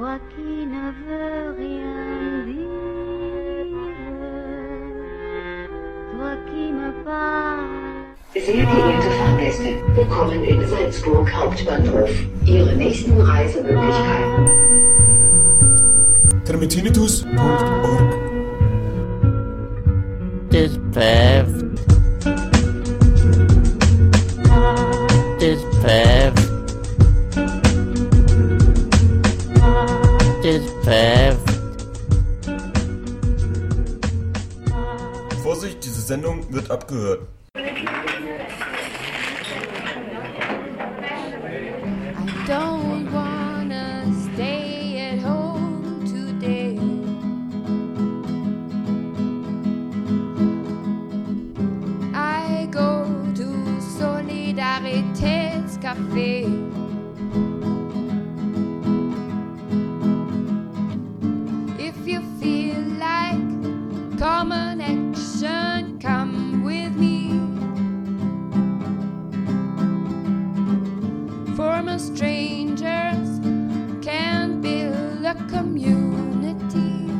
toi qui ne veux rien dire, toi qui me parles. Sehr geehrte Fahrgäste, willkommen in Salzburg Hauptbahnhof. Ihre nächsten Reisemöglichkeiten. Termitinitus.org. Vorsicht, diese Sendung wird abgehört. Solidaritätscafé. If you feel like common action, come with me. Former strangers can build a community.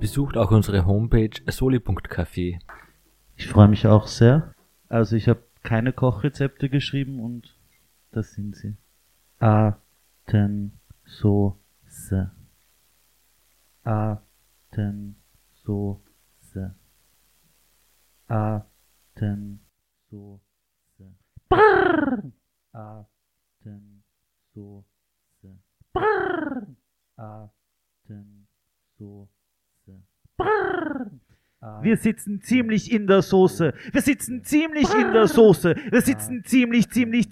Besucht auch unsere Homepage soli.café. Ich freue mich auch sehr. Also ich habe keine Kochrezepte geschrieben und das sind sie. Atensoße. Atensoße. Atensoße. Brrr! Atensoße. Brrr! Atensoße. Brrr! Wir sitzen ziemlich in der Soße. Wir sitzen ziemlich in der Soße. Wir sitzen ziemlich, sitzen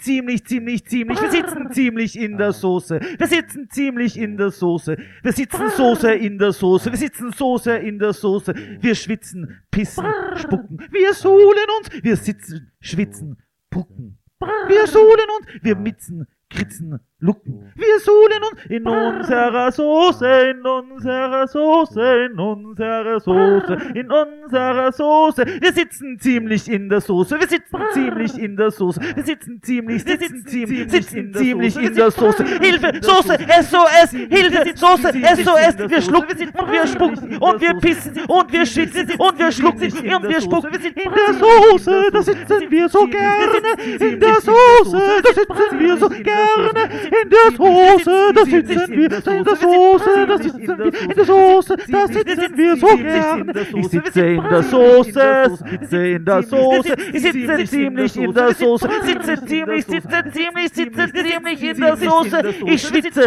ziemlich. Wir sitzen ziemlich in der Soße. Wir sitzen ziemlich in der Soße. Wir sitzen Soße in der Soße. Wir sitzen Soße in der Soße. Wir schwitzen, pissen, spucken. Wir suhlen uns. Wir sitzen, schwitzen, pucken. Wir suhlen uns. Wir mitzen, kritzen, lucken. Wir suhlen uns in unserer Soße, in unserer Soße, in unserer Soße, in unserer Soße. Wir sitzen ziemlich in der Soße, wir sitzen ziemlich in der Soße, wir sitzen ziemlich in der Soße. Hilfe, Soße, SOS, Hilfe, Soße, SOS. Wir schlucken, wir spucken und wir pissen und wir schwitzen und wir schlucken und wir spucken. In der Soße, da sitzen wir so gerne. In der Soße, da sitzen wir so gerne. In der Soße, da sitzen wir, in der Soße, da sitzen wir, in der Soße, da sitzen wir so gerne. Ich sitze in der Soße, sitze in der Soße, ich sitze ziemlich in der Soße, sitze ziemlich in der Soße. Ich schwitze,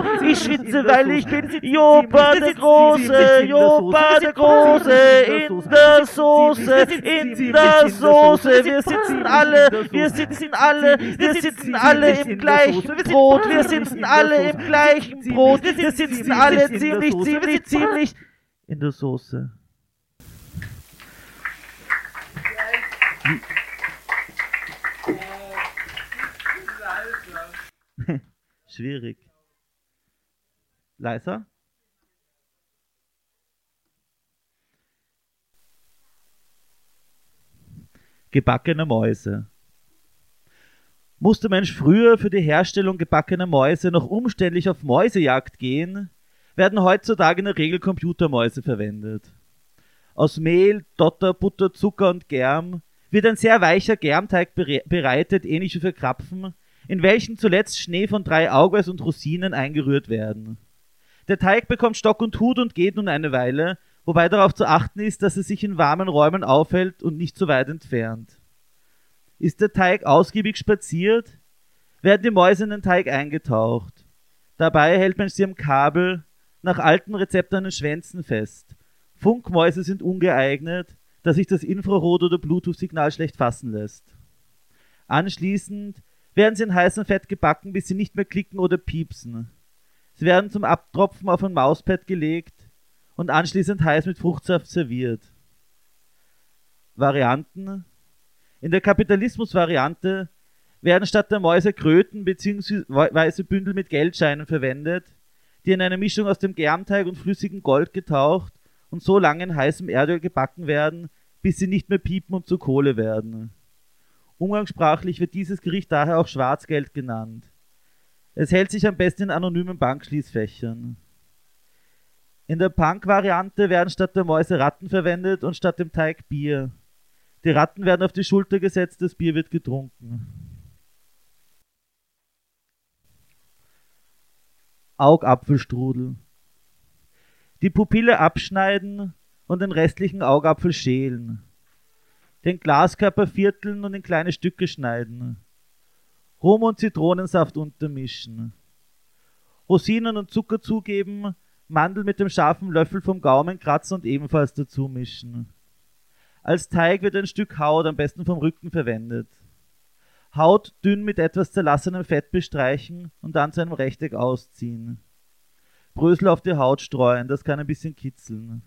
weil ich bin Jopa der Große, in der Soße, wir sitzen alle, im gleichen Brot, wir sitzen alle im gleichen Brot, wir sitzen alle ziemlich in der Soße. Schwierig. Leiser? Gebackene Mäuse. Musste Mensch früher für die Herstellung gebackener Mäuse noch umständlich auf Mäusejagd gehen, werden heutzutage in der Regel Computermäuse verwendet. Aus Mehl, Dotter, Butter, Zucker und Germ wird ein sehr weicher Germteig bereitet, ähnlich wie für Krapfen, in welchen zuletzt Schnee von 3 Augers und Rosinen eingerührt werden. Der Teig bekommt Stock und Hut und geht nun eine Weile, wobei darauf zu achten ist, dass er sich in warmen Räumen aufhält und nicht zu weit entfernt. Ist der Teig ausgiebig spaziert, werden die Mäuse in den Teig eingetaucht. Dabei hält man sie am Kabel, nach alten Rezepten an den Schwänzen fest. Funkmäuse sind ungeeignet, da sich das Infrarot- oder Bluetooth-Signal schlecht fassen lässt. Anschließend werden sie in heißem Fett gebacken, bis sie nicht mehr klicken oder piepsen. Sie werden zum Abtropfen auf ein Mauspad gelegt und anschließend heiß mit Fruchtsaft serviert. Varianten: In der Kapitalismusvariante werden statt der Mäuse Kröten bzw. Bündel mit Geldscheinen verwendet, die in einer Mischung aus dem Germteig und flüssigem Gold getaucht und so lange in heißem Erdöl gebacken werden, bis sie nicht mehr piepen und zu Kohle werden. Umgangssprachlich wird dieses Gericht daher auch Schwarzgeld genannt. Es hält sich am besten in anonymen Bankschließfächern. In der Punk-Variante werden statt der Mäuse Ratten verwendet und statt dem Teig Bier. Die Ratten werden auf die Schulter gesetzt, das Bier wird getrunken. Augapfelstrudel. Die Pupille abschneiden und den restlichen Augapfel schälen. Den Glaskörper vierteln und in kleine Stücke schneiden. Rum und Zitronensaft untermischen. Rosinen und Zucker zugeben, Mandel mit dem scharfen Löffel vom Gaumen kratzen und ebenfalls dazu mischen. Als Teig wird ein Stück Haut, am besten vom Rücken, verwendet. Haut dünn mit etwas zerlassenem Fett bestreichen und dann zu einem Rechteck ausziehen. Brösel auf die Haut streuen, das kann ein bisschen kitzeln.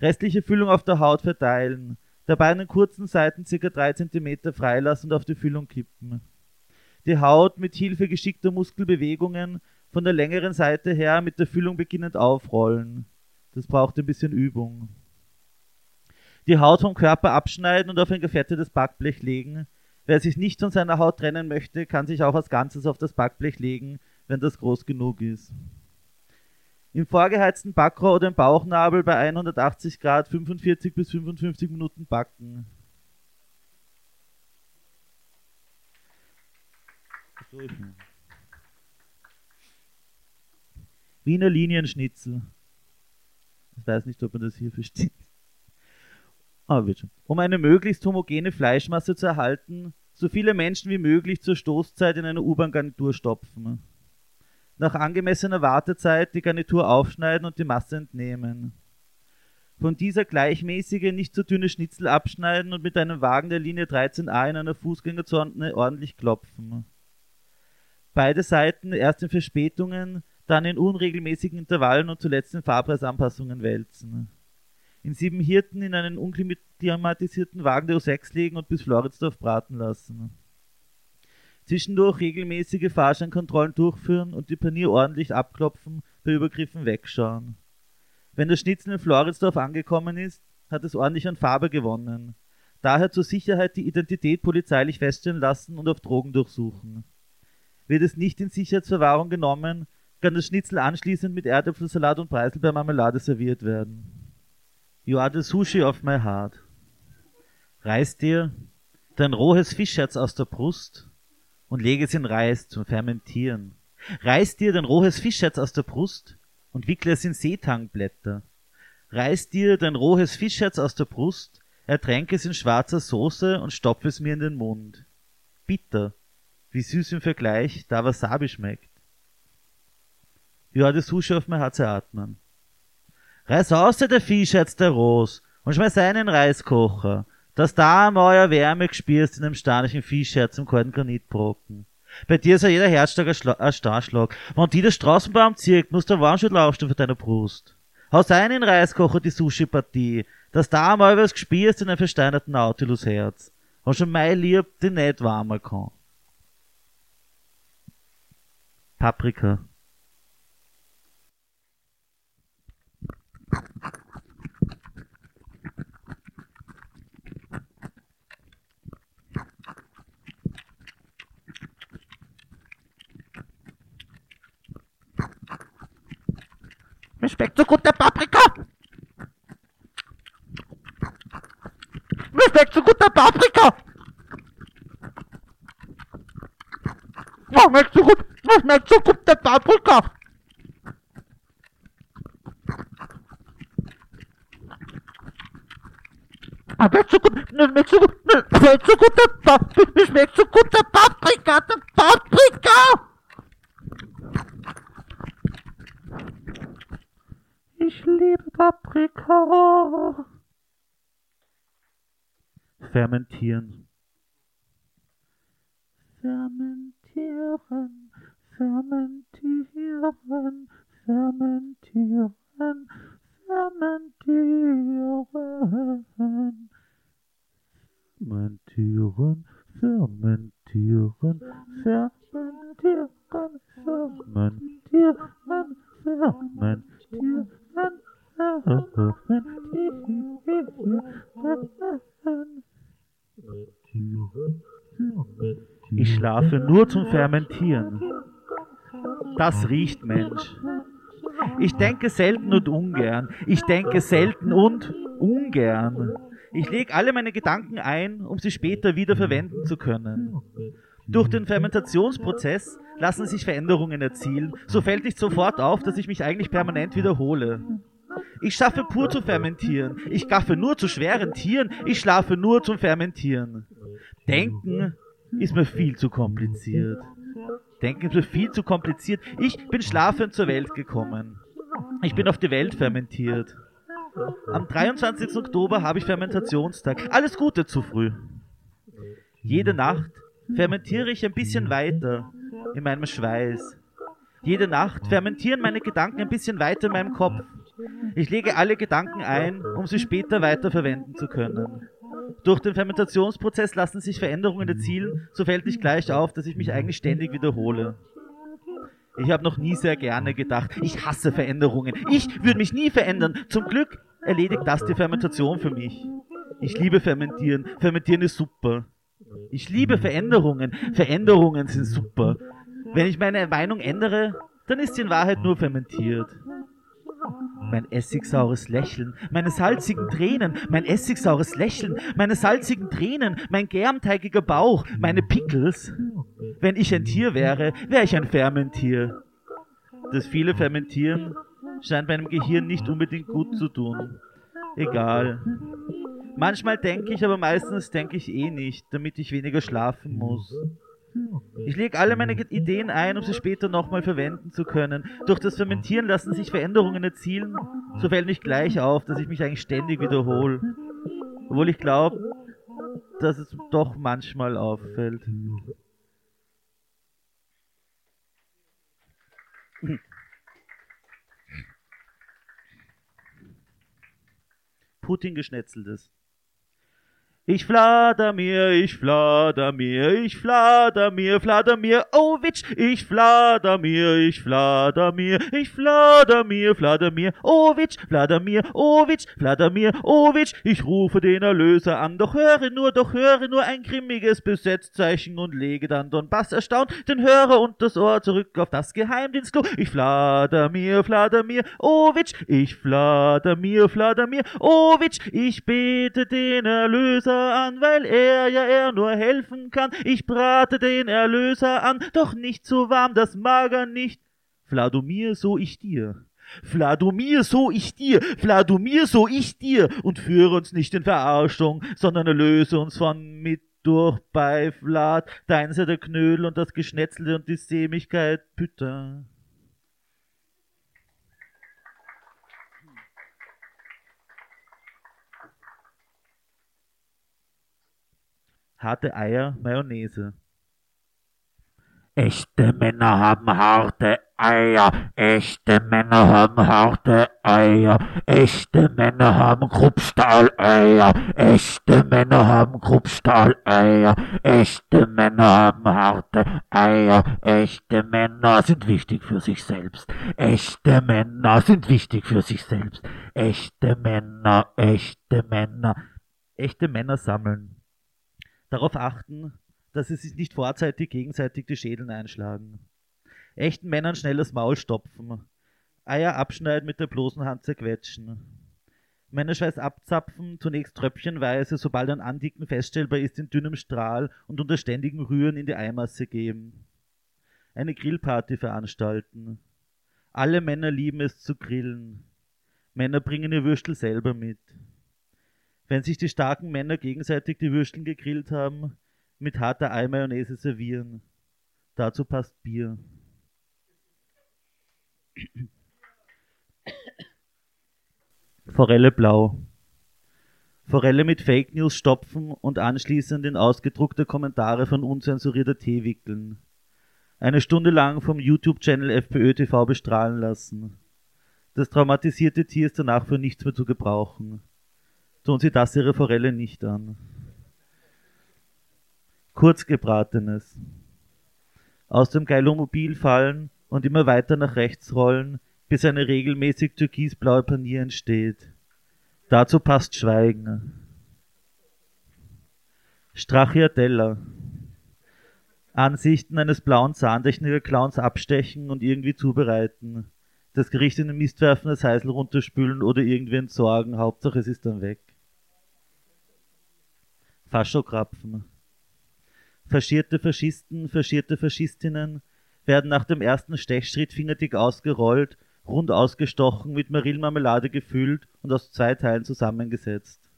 Restliche Füllung auf der Haut verteilen, dabei an den kurzen Seiten ca. 3 cm freilassen und auf die Füllung kippen. Die Haut mit Hilfe geschickter Muskelbewegungen von der längeren Seite her mit der Füllung beginnend aufrollen. Das braucht ein bisschen Übung. Die Haut vom Körper abschneiden und auf ein gefettetes Backblech legen. Wer sich nicht von seiner Haut trennen möchte, kann sich auch als Ganzes auf das Backblech legen, wenn das groß genug ist. Im vorgeheizten Backrohr oder im Bauchnabel bei 180 Grad 45 bis 55 Minuten backen. Wiener Linienschnitzel. Ich weiß nicht, ob man das hier versteht. Aber wird schon. Um eine möglichst homogene Fleischmasse zu erhalten, so viele Menschen wie möglich zur Stoßzeit in eine U-Bahn-Garnitur stopfen. Nach angemessener Wartezeit die Garnitur aufschneiden und die Masse entnehmen. Von dieser gleichmäßige, nicht zu dünne Schnitzel abschneiden und mit einem Wagen der Linie 13a in einer Fußgängerzone ordentlich klopfen. Beide Seiten erst in Verspätungen, dann in unregelmäßigen Intervallen und zuletzt in Fahrpreisanpassungen wälzen. In Sieben Hirten in einen unklimatisierten Wagen der U6 legen und bis Floridsdorf braten lassen. Zwischendurch regelmäßige Fahrscheinkontrollen durchführen und die Panier ordentlich abklopfen, bei Übergriffen wegschauen. Wenn das Schnitzel in Floridsdorf angekommen ist, hat es ordentlich an Farbe gewonnen. Daher zur Sicherheit die Identität polizeilich feststellen lassen und auf Drogen durchsuchen. Wird es nicht in Sicherheitsverwahrung genommen, kann das Schnitzel anschließend mit Erdäpfelsalat und Preiselbeermarmelade serviert werden. You are the sushi of my heart. Reiß dir dein rohes Fischherz aus der Brust und lege es in Reis zum Fermentieren. Reiß dir dein rohes Fischherz aus der Brust und wickle es in Seetangblätter. Reiß dir dein rohes Fischherz aus der Brust, ertränke es in schwarzer Soße und stopfe es mir in den Mund. Bitter, wie süß im Vergleich, da Wasabi schmeckt. Ja, das Sushi auf mein Herz atmen. Reiß aus dir der Fischherz der Ros und schmeiß einen Reiskocher, dass da einmal euer Wärme gespürst in einem starnigen Fischherz im kalten Granitbrocken. Bei dir ist ja jeder Herzschlag ein Starschlag. Wenn die der Straßenbaum zirkt, musst du ein Warnschuh aufstehen für deine Brust. Haust ein in den Reiskocher die Sushi-Partie, dass da einmal was gespürst in einem versteinerten Nautilus-Herz. Wenn schon mein Lieb die nicht warmer kann. Paprika. Mir schmeckt so gut der Paprika! Mir schmeckt so gut der Paprika! Mir schmeckt so gut der Paprika! Mir schmeckt so gut der Paprika! Der Paprika! Ich liebe Paprika. Fermentieren. Fermentieren, fermentieren, fermentieren, fermentieren. Fermentieren, fermentieren, fermentieren, fermentieren, fermentieren. Ich schlafe nur zum Fermentieren. das riecht Mensch. Ich denke selten und ungern. Ich denke selten und ungern. Ich lege alle meine Gedanken ein, um sie später wieder verwenden zu können. Durch den Fermentationsprozess lassen sich Veränderungen erzielen. So fällt nicht sofort auf, dass ich mich eigentlich permanent wiederhole. Ich schaffe pur zu fermentieren. Ich gaffe nur zu schweren Tieren. Ich schlafe nur zum Fermentieren. Denken ist mir viel zu kompliziert. Ich bin schlafend zur Welt gekommen. Ich bin auf die Welt fermentiert. Am 23. Oktober habe ich Fermentationstag. Alles Gute zu früh. Jede Nacht fermentiere ich ein bisschen weiter in meinem Schweiß. Jede Nacht fermentieren meine Gedanken ein bisschen weiter in meinem Kopf. Ich lege alle Gedanken ein, um sie später weiter verwenden zu können. Durch den Fermentationsprozess lassen sich Veränderungen erzielen, so fällt nicht gleich auf, dass ich mich eigentlich ständig wiederhole. Ich habe noch nie sehr gerne gedacht, ich hasse Veränderungen, ich würde mich nie verändern. Zum Glück erledigt das die Fermentation für mich. Ich liebe Fermentieren, Fermentieren ist super. Ich liebe Veränderungen, Veränderungen sind super. Wenn ich meine Meinung ändere, dann ist sie in Wahrheit nur fermentiert. Mein essigsaures Lächeln, meine salzigen Tränen, mein essigsaures Lächeln, meine salzigen Tränen, mein germteigiger Bauch, meine Pickels. Wenn ich ein Tier wäre, wäre ich ein Fermentier. Das viele Fermentieren scheint meinem Gehirn nicht unbedingt gut zu tun. Egal. Manchmal denke ich, aber meistens denke ich eh nicht, damit ich weniger schlafen muss. Ich lege alle meine Ideen ein, um sie später nochmal verwenden zu können. Durch das Fermentieren lassen sich Veränderungen erzielen, so fällt nicht gleich auf, dass ich mich eigentlich ständig wiederhole. Obwohl ich glaube, dass es doch manchmal auffällt. Putin geschnetzeltes. Ich flader mir, oh Witsch. Ich flader mir, oh Witsch. Ich rufe den Erlöser an, doch höre nur ein grimmiges Besetzzeichen und lege dann Don Bass erstaunt den Hörer und das Ohr zurück auf das Geheimdienstklo. Ich flader mir, oh Witsch. Ich flader mir, oh Witsch. Ich bete den Erlöser an, weil er nur helfen kann. Ich brate den Erlöser an, doch nicht so warm, das magert nicht. Fladomir, so ich dir, und führe uns nicht in Verarschung, sondern erlöse uns von mit durch bei Vlad. Dein sei der Knödel und das Geschnetzelte und die Sämigkeit, Pütter. Harte Eier, Mayonnaise. Echte Männer haben harte Eier. Echte Männer haben Kruppstahleier. Echte Männer haben harte Eier. Echte Männer sind wichtig für sich selbst. Echte Männer. Echte Männer sammeln. Darauf achten, dass sie sich nicht vorzeitig gegenseitig die Schädeln einschlagen. Echten Männern schnell das Maul stopfen. Eier abschneiden, mit der bloßen Hand zerquetschen. Männerschweiß abzapfen, zunächst tröpfchenweise, sobald ein Andicken feststellbar ist, in dünnem Strahl und unter ständigem Rühren in die Eimasse geben. Eine Grillparty veranstalten. Alle Männer lieben es zu grillen. Männer bringen ihr Würstel selber mit. Wenn sich die starken Männer gegenseitig die Würsteln gegrillt haben, mit harter Ei-Mayonnaise servieren. Dazu passt Bier. Forelle blau. Forelle mit Fake News stopfen und anschließend in ausgedruckte Kommentare von unzensurierter Tee wickeln. Eine Stunde lang vom YouTube-Channel FPÖ TV bestrahlen lassen. Das traumatisierte Tier ist danach für nichts mehr zu gebrauchen. Tun Sie das Ihre Forelle nicht an. Kurzgebratenes. Aus dem Geilomobil fallen und immer weiter nach rechts rollen, bis eine regelmäßig türkisblaue Panier entsteht. Dazu passt Schweigen. Stracciatella. Ansichten eines blauen Zahntechniker-Clowns abstechen und irgendwie zubereiten. Das Gericht in den Mist werfen, das Heißel runterspülen oder irgendwie entsorgen. Hauptsache, es ist dann weg. Faschokrapfen. Faschierte Faschisten, faschierte Faschistinnen werden nach dem ersten Stechschritt fingerdick ausgerollt, rund ausgestochen, mit Marillenmarmelade gefüllt und aus 2 Teilen zusammengesetzt.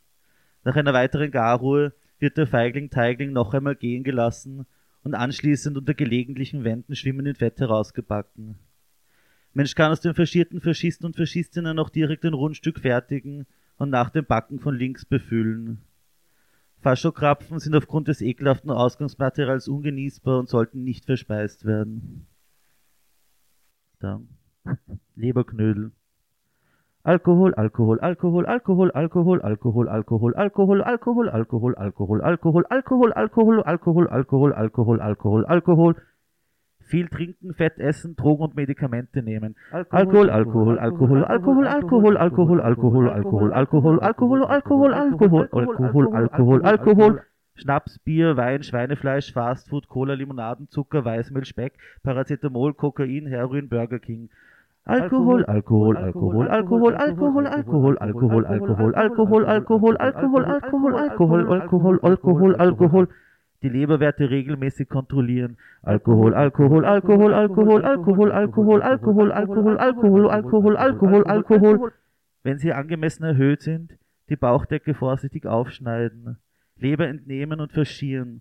Nach einer weiteren Garruhe wird der Feigling noch einmal gehen gelassen und anschließend unter gelegentlichen Wänden schwimmend in Fett herausgebacken. Mensch kann aus den faschierten Faschisten und Faschistinnen auch direkt ein Rundstück fertigen und nach dem Backen von links befüllen. Faschokrapfen sind aufgrund des ekelhaften Ausgangsmaterials ungenießbar und sollten nicht verspeist werden. Dann Leberknödel. Alkohol, Alkohol, Alkohol, Alkohol, Alkohol, Alkohol, Alkohol, Alkohol, Alkohol, Alkohol, Alkohol, Alkohol, Alkohol, Alkohol, Alkohol, Alkohol, Alkohol, Alkohol, Alkohol. Viel trinken, Fett essen, Drogen und Medikamente nehmen. Alkohol, Alkohol, Alkohol, Alkohol, Alkohol, Alkohol, Alkohol, Alkohol, Alkohol, Alkohol, Alkohol, Alkohol, Alkohol, Alkohol, Alkohol. Schnaps, Bier, Wein, Schweinefleisch, Fastfood, Cola, Limonaden, Zucker, Weißmehl, Speck, Paracetamol, Kokain, Heroin, Burger King. Alkohol, Alkohol, Alkohol, Alkohol, Alkohol, Alkohol, Alkohol, Alkohol, Alkohol, Alkohol, Alkohol, Alkohol, Alkohol, Alkohol, Alkohol, Alkohol. Die Leberwerte regelmäßig kontrollieren. Alkohol, Alkohol, Alkohol, Alkohol, Alkohol, Alkohol, Alkohol, Alkohol, Alkohol, Alkohol, Alkohol, Alkohol. Wenn sie angemessen erhöht sind, die Bauchdecke vorsichtig aufschneiden. Leber entnehmen und faschieren.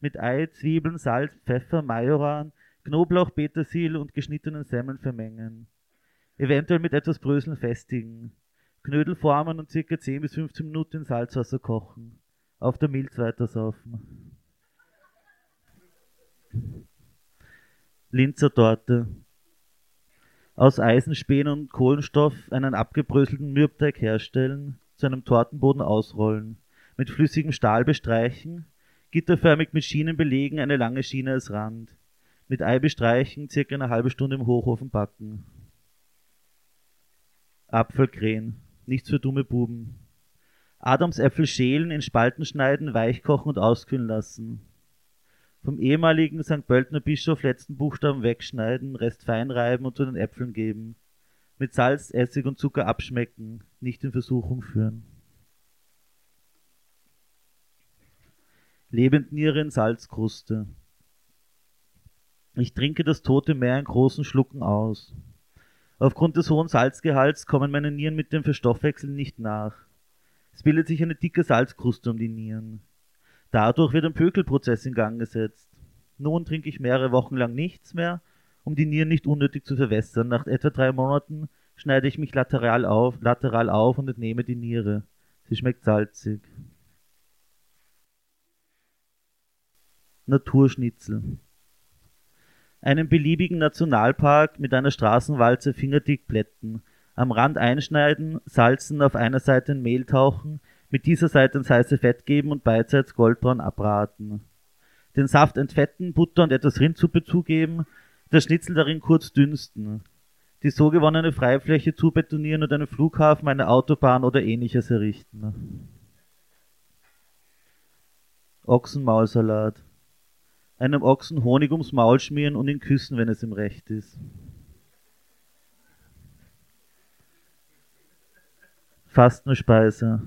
Mit Ei, Zwiebeln, Salz, Pfeffer, Majoran, Knoblauch, Petersil und geschnittenen Semmeln vermengen. Eventuell mit etwas Bröseln festigen. Knödel formen und ca. 10 bis 15 Minuten in Salzwasser kochen. Auf der Milz weitersaufen. Linzer Torte. Aus Eisenspänen und Kohlenstoff einen abgebröselten Mürbteig herstellen, zu einem Tortenboden ausrollen, mit flüssigem Stahl bestreichen, gitterförmig mit Schienen belegen, eine lange Schiene als Rand, mit Ei bestreichen, circa eine halbe Stunde im Hochofen backen. Apfelcreme, nichts für dumme Buben. Adamsäpfel schälen, in Spalten schneiden, weich kochen und auskühlen lassen. Vom ehemaligen St. Pöltener Bischof letzten Buchstaben wegschneiden, Rest fein reiben und zu den Äpfeln geben. Mit Salz, Essig und Zucker abschmecken, nicht in Versuchung führen. Lebendniere in Salzkruste. Ich trinke das tote Meer in großen Schlucken aus. Aufgrund des hohen Salzgehalts kommen meine Nieren mit dem Verstoffwechsel nicht nach. Es bildet sich eine dicke Salzkruste um die Nieren. Dadurch wird ein Pökelprozess in Gang gesetzt. Nun trinke ich mehrere Wochen lang nichts mehr, um die Nieren nicht unnötig zu verwässern. Nach etwa 3 Monaten schneide ich mich lateral auf und entnehme die Niere. Sie schmeckt salzig. Naturschnitzel. Einen beliebigen Nationalpark mit einer Straßenwalze fingerdick plätten, am Rand einschneiden, salzen, auf einer Seite in Mehl tauchen, mit dieser Seite ins heiße Fett geben und beidseits goldbraun abraten. Den Saft entfetten, Butter und etwas Rindsuppe zugeben, das Schnitzel darin kurz dünsten. Die so gewonnene Freifläche zubetonieren und einen Flughafen, eine Autobahn oder ähnliches errichten. Ochsenmaulsalat. Einem Ochsen Honig ums Maul schmieren und ihn küssen, wenn es ihm recht ist. Fastenspeise.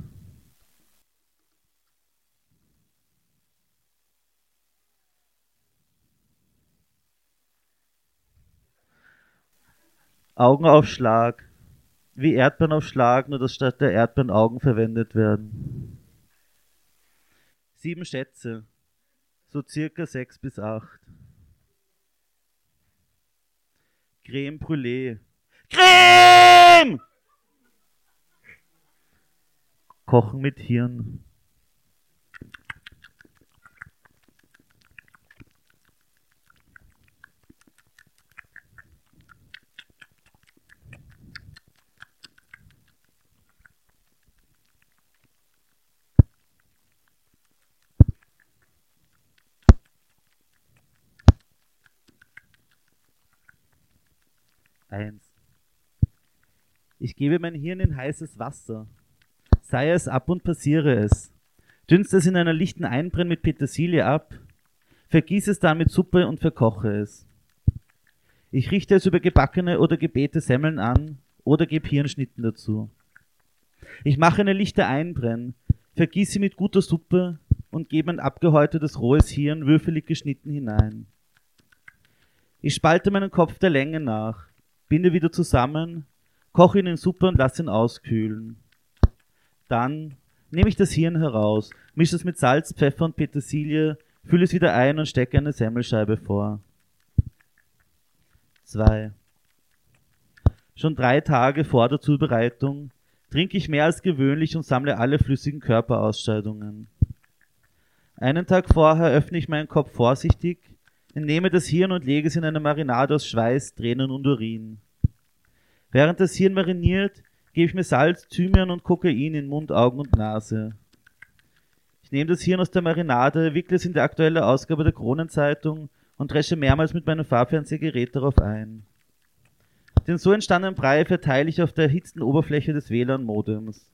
Augenaufschlag. Wie Erdbeerenaufschlag, nur dass statt der Erdbeeren Augen verwendet werden. 7 Schätze. So circa 6 bis 8. Creme Brûlée. Creme! Kochen mit Hirn. Ich gebe mein Hirn in heißes Wasser, sei es ab und passiere es. Dünste es in einer lichten Einbrenne mit Petersilie ab. Vergieß es dann mit Suppe und verkoche es. Ich richte es über gebackene oder gebete Semmeln an oder gebe Hirnschnitten dazu. Ich mache eine lichte Einbrenn, vergieß sie mit guter Suppe und gebe ein abgehäutetes rohes Hirn würfelig geschnitten hinein. Ich spalte meinen Kopf der Länge nach, binde wieder zusammen, koche ihn in Suppe und lasse ihn auskühlen. Dann nehme ich das Hirn heraus, mische es mit Salz, Pfeffer und Petersilie, fülle es wieder ein und stecke eine Semmelscheibe vor. 2. Schon 3 Tage vor der Zubereitung trinke ich mehr als gewöhnlich und sammle alle flüssigen Körperausscheidungen. Einen Tag vorher öffne ich meinen Kopf vorsichtig, entnehme das Hirn und lege es in eine Marinade aus Schweiß, Tränen und Urin. Während das Hirn mariniert, gebe ich mir Salz, Thymian und Kokain in Mund, Augen und Nase. Ich nehme das Hirn aus der Marinade, wickle es in die aktuelle Ausgabe der Kronenzeitung und dresche mehrmals mit meinem Farbfernsehgerät darauf ein. Den so entstandenen Brei verteile ich auf der erhitzten Oberfläche des WLAN-Modems.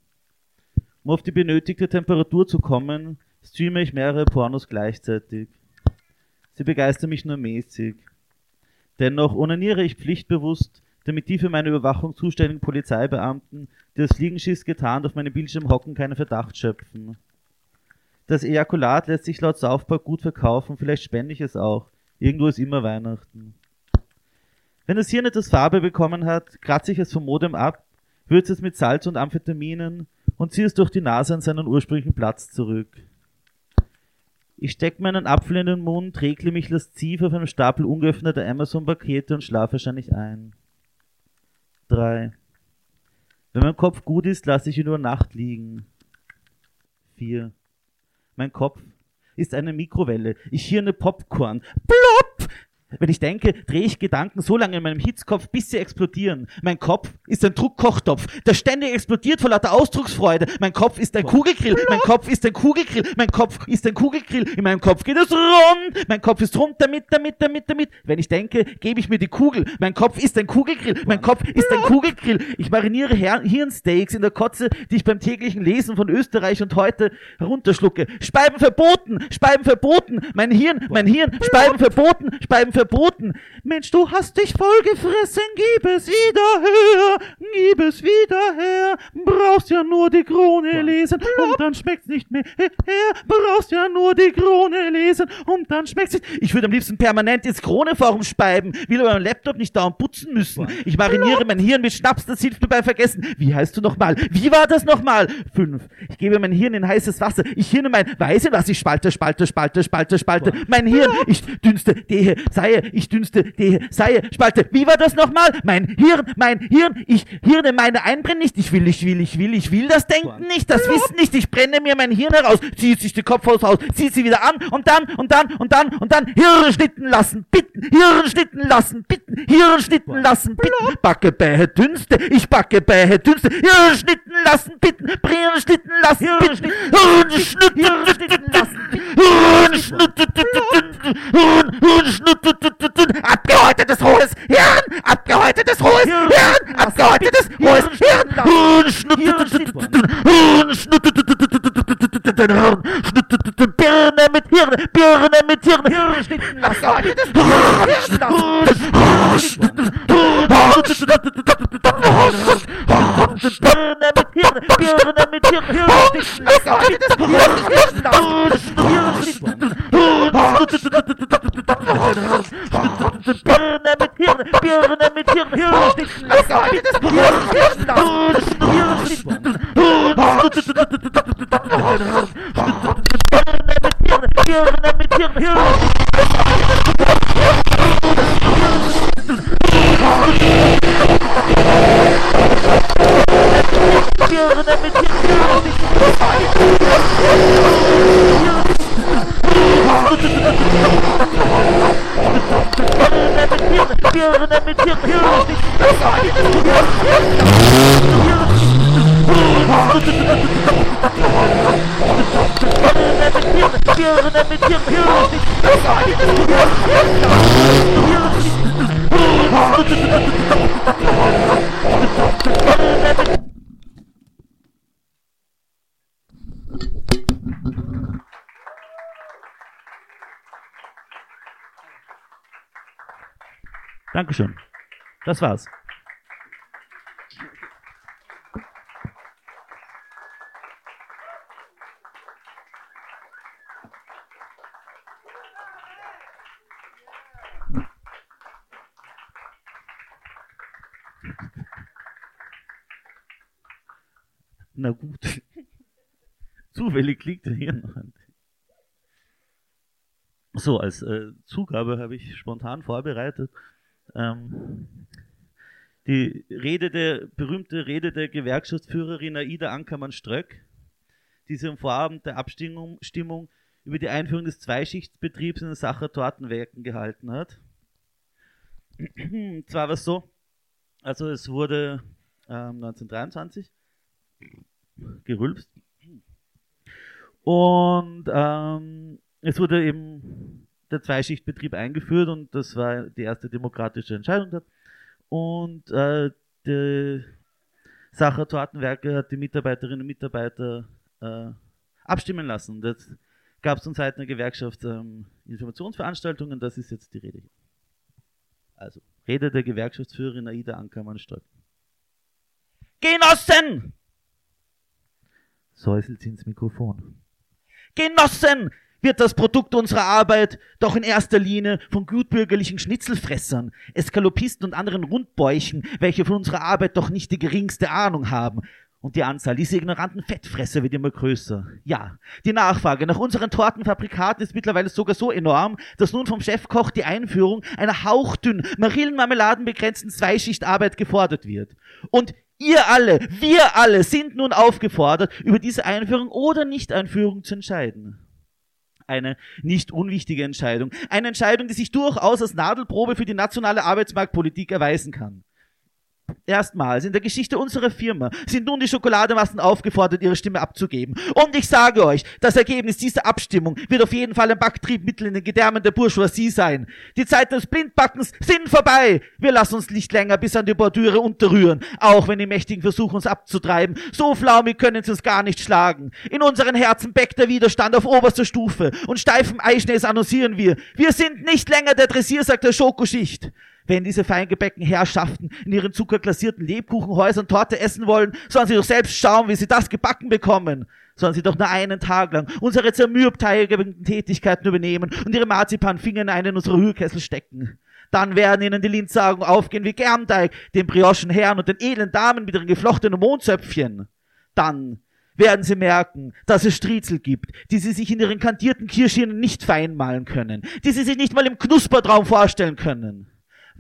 Um auf die benötigte Temperatur zu kommen, streame ich mehrere Pornos gleichzeitig. Sie begeistern mich nur mäßig. Dennoch onaniere ich pflichtbewusst, damit die für meine Überwachung zuständigen Polizeibeamten, die das Fliegenschiss getarnt auf meinem Bildschirm hocken, keinen Verdacht schöpfen. Das Ejakulat lässt sich laut Saufpark gut verkaufen, vielleicht spende ich es auch. Irgendwo ist immer Weihnachten. Wenn das Hirn etwas Farbe bekommen hat, kratze ich es vom Modem ab, würze es mit Salz und Amphetaminen und ziehe es durch die Nase an seinen ursprünglichen Platz zurück. Ich stecke meinen Apfel in den Mund, regle mich lasziv auf einem Stapel ungeöffneter Amazon-Pakete und schlafe wahrscheinlich ein. 3. Wenn mein Kopf gut ist, lasse ich ihn über Nacht liegen. 4. Mein Kopf ist eine Mikrowelle. Ich hirne Popcorn. Plopp! Wenn ich denke, drehe ich Gedanken so lange in meinem Hitzkopf, bis sie explodieren. Mein Kopf ist ein Druckkochtopf, der ständig explodiert vor lauter Ausdrucksfreude. Mein Kopf ist ein Kugelgrill, mein Kopf ist ein Kugelgrill, mein Kopf ist ein Kugelgrill. In meinem Kopf geht es rund, mein Kopf ist rund, damit. Wenn ich denke, gebe ich mir die Kugel. Mein Kopf ist ein Kugelgrill, mein Kopf ist ein Kugelgrill. Ich mariniere Hirnsteaks in der Kotze, die ich beim täglichen Lesen von Österreich und heute herunterschlucke. Speiben verboten, mein Hirn, Speiben verboten. Verboten. Mensch, du hast dich vollgefressen, gib es wieder her, brauchst ja nur die Krone lesen und dann schmeckt's nicht mehr her, Ich würde am liebsten permanent ins Kroneforum speiben, will aber meinen Laptop nicht dauernd putzen müssen. Ich mariniere mein Hirn mit Schnaps, das hilft mir beim Vergessen. Wie heißt du nochmal? Wie war das nochmal? 5. Ich gebe mein Hirn in heißes Wasser, ich hirne mein Weiße, was ich spalte. Mein Hirn, ich dünste, dehe, sei ich dünste, dehe, Seie, Spalte. Wie war das nochmal? Mein Hirn, ich hirne meine Einbrennen nicht. Ich will das Denken nicht, das Wissen nicht. Ich brenne mir mein Hirn heraus, zieht sich die Kopfhaut raus, zieht sie wieder an und dann Hirnschnitten lassen, bitten. Backe bei Herr Dünste, Hirnschnitten lassen, bitten. Abgehäutetes rohes Hirn, Birne mit Hirn, Dankeschön. Das war's. Na gut. Zufällig liegt er hier noch. So, als Zugabe habe ich spontan vorbereitet die Rede der berühmte Rede der Gewerkschaftsführerin Aida Ankermann-Ströck, die sie am Vorabend der Abstimmung über die Einführung des Zweischichtsbetriebs in den Sacher Tortenwerken gehalten hat. Zwar war es so, also es wurde 1923 gerülpst und es wurde eben der Zweischichtbetrieb eingeführt und das war die erste demokratische Entscheidung. Und die Sacher Tortenwerke hat die Mitarbeiterinnen und Mitarbeiter abstimmen lassen. Das gab es von Seiten der Gewerkschaft Informationsveranstaltungen. Das ist jetzt die Rede. Also, Rede der Gewerkschaftsführerin Aida Ankermann-Ströck. Genossen! Säuselt sie ins Mikrofon. Genossen! Wird das Produkt unserer Arbeit doch in erster Linie von gutbürgerlichen Schnitzelfressern, Eskalopisten und anderen Rundbäuchen, welche von unserer Arbeit doch nicht die geringste Ahnung haben. Und die Anzahl dieser ignoranten Fettfresser wird immer größer. Ja, die Nachfrage nach unseren Tortenfabrikaten ist mittlerweile sogar so enorm, dass nun vom Chefkoch die Einführung einer hauchdünn, marillenmarmeladenbegrenzten Zweischichtarbeit gefordert wird. Und ihr alle, wir alle sind nun aufgefordert, über diese Einführung oder Nicht-Einführung zu entscheiden. Eine nicht unwichtige Entscheidung. Eine Entscheidung, die sich durchaus als Nadelprobe für die nationale Arbeitsmarktpolitik erweisen kann. Erstmals in der Geschichte unserer Firma sind nun die Schokolademassen aufgefordert, ihre Stimme abzugeben. Und ich sage euch, das Ergebnis dieser Abstimmung wird auf jeden Fall ein Backtriebmittel in den Gedärmen der Bourgeoisie sein. Die Zeiten des Blindbackens sind vorbei. Wir lassen uns nicht länger bis an die Bordüre unterrühren, auch wenn die Mächtigen versuchen, uns abzutreiben. So flaumig können sie uns gar nicht schlagen. In unseren Herzen beckt der Widerstand auf oberster Stufe und steifen Eischnäs annoncieren wir. Wir sind nicht länger der Dressiersack der Schokoschicht. Wenn diese feingebäckten Herrschaften in ihren zuckerglasierten Lebkuchenhäusern Torte essen wollen, sollen sie doch selbst schauen, wie sie das gebacken bekommen. Sollen sie doch nur einen Tag lang unsere zermürbteiligen Tätigkeiten übernehmen und ihre Marzipanfinger in einen unserer Rührkessel stecken. Dann werden ihnen die Lindsaugen aufgehen wie Germteig, den briochen Herren und den edlen Damen mit ihren geflochtenen Mondzöpfchen. Dann werden sie merken, dass es Striezel gibt, die sie sich in ihren kandierten Kirschirnen nicht feinmalen können, die sie sich nicht mal im Knuspertraum vorstellen können.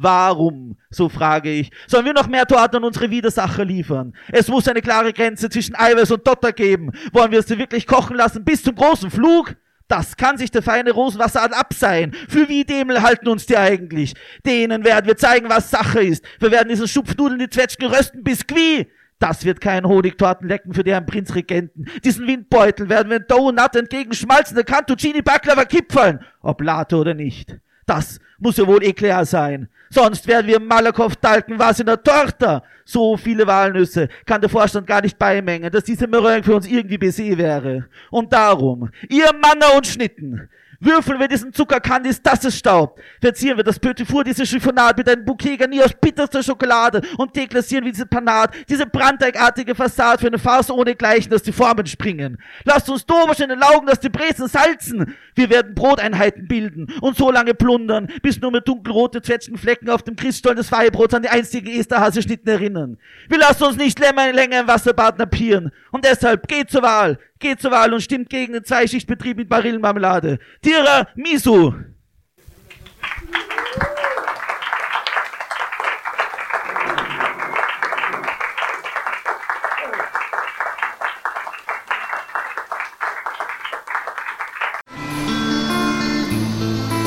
Warum, so frage ich, sollen wir noch mehr Torten an unsere Widersacher liefern? Es muss eine klare Grenze zwischen Eiweiß und Dotter geben. Wollen wir es denn wirklich kochen lassen bis zum großen Flug? Das kann sich der feine Rosenwasserart abseihen. Für wie Dämel halten uns die eigentlich? Denen werden wir zeigen, was Sache ist. Wir werden diesen Schupfnudeln die Zwetschgen rösten bis Qui. Das wird kein Honigtortenlecken für deren Prinzregenten. Diesen Windbeutel werden wir in Donut entgegen schmalzende Cantuccini-Baklava kipfeln. Ob Latte oder nicht. Das muss ja wohl klar sein. Sonst werden wir im Malakoff talken, was in der Torta. So viele Walnüsse kann der Vorstand gar nicht beimengen, dass diese Meringue für uns irgendwie baiser wäre. Und darum, ihr Manner und Schnitten, würfeln wir diesen Zuckerkandis, dass es staubt. Verzieren wir das Petit Four, diese Chiffonade mit einem Bouquet Garnier aus bitterster Schokolade und deklassieren wir diese Panade, diese brandteigartige Fassade für eine Farce ohnegleichen, dass die Formen springen. Lasst uns Dobersch in den Laugen, dass die Brezen salzen. Wir werden Broteinheiten bilden und so lange plundern, bis nur mehr dunkelrote Zwetschgenflecken auf dem Christstollen des Weihbrots an die einstigen Esterhasenschnitten erinnern. Wir lassen uns nicht länger im Wasserbad napieren. Und deshalb geht zur Wahl. Geht zur Wahl und stimmt gegen den Zweischichtbetrieb mit Marillenmarmelade. Tiramisu!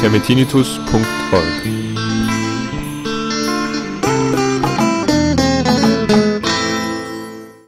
Termitinitus.org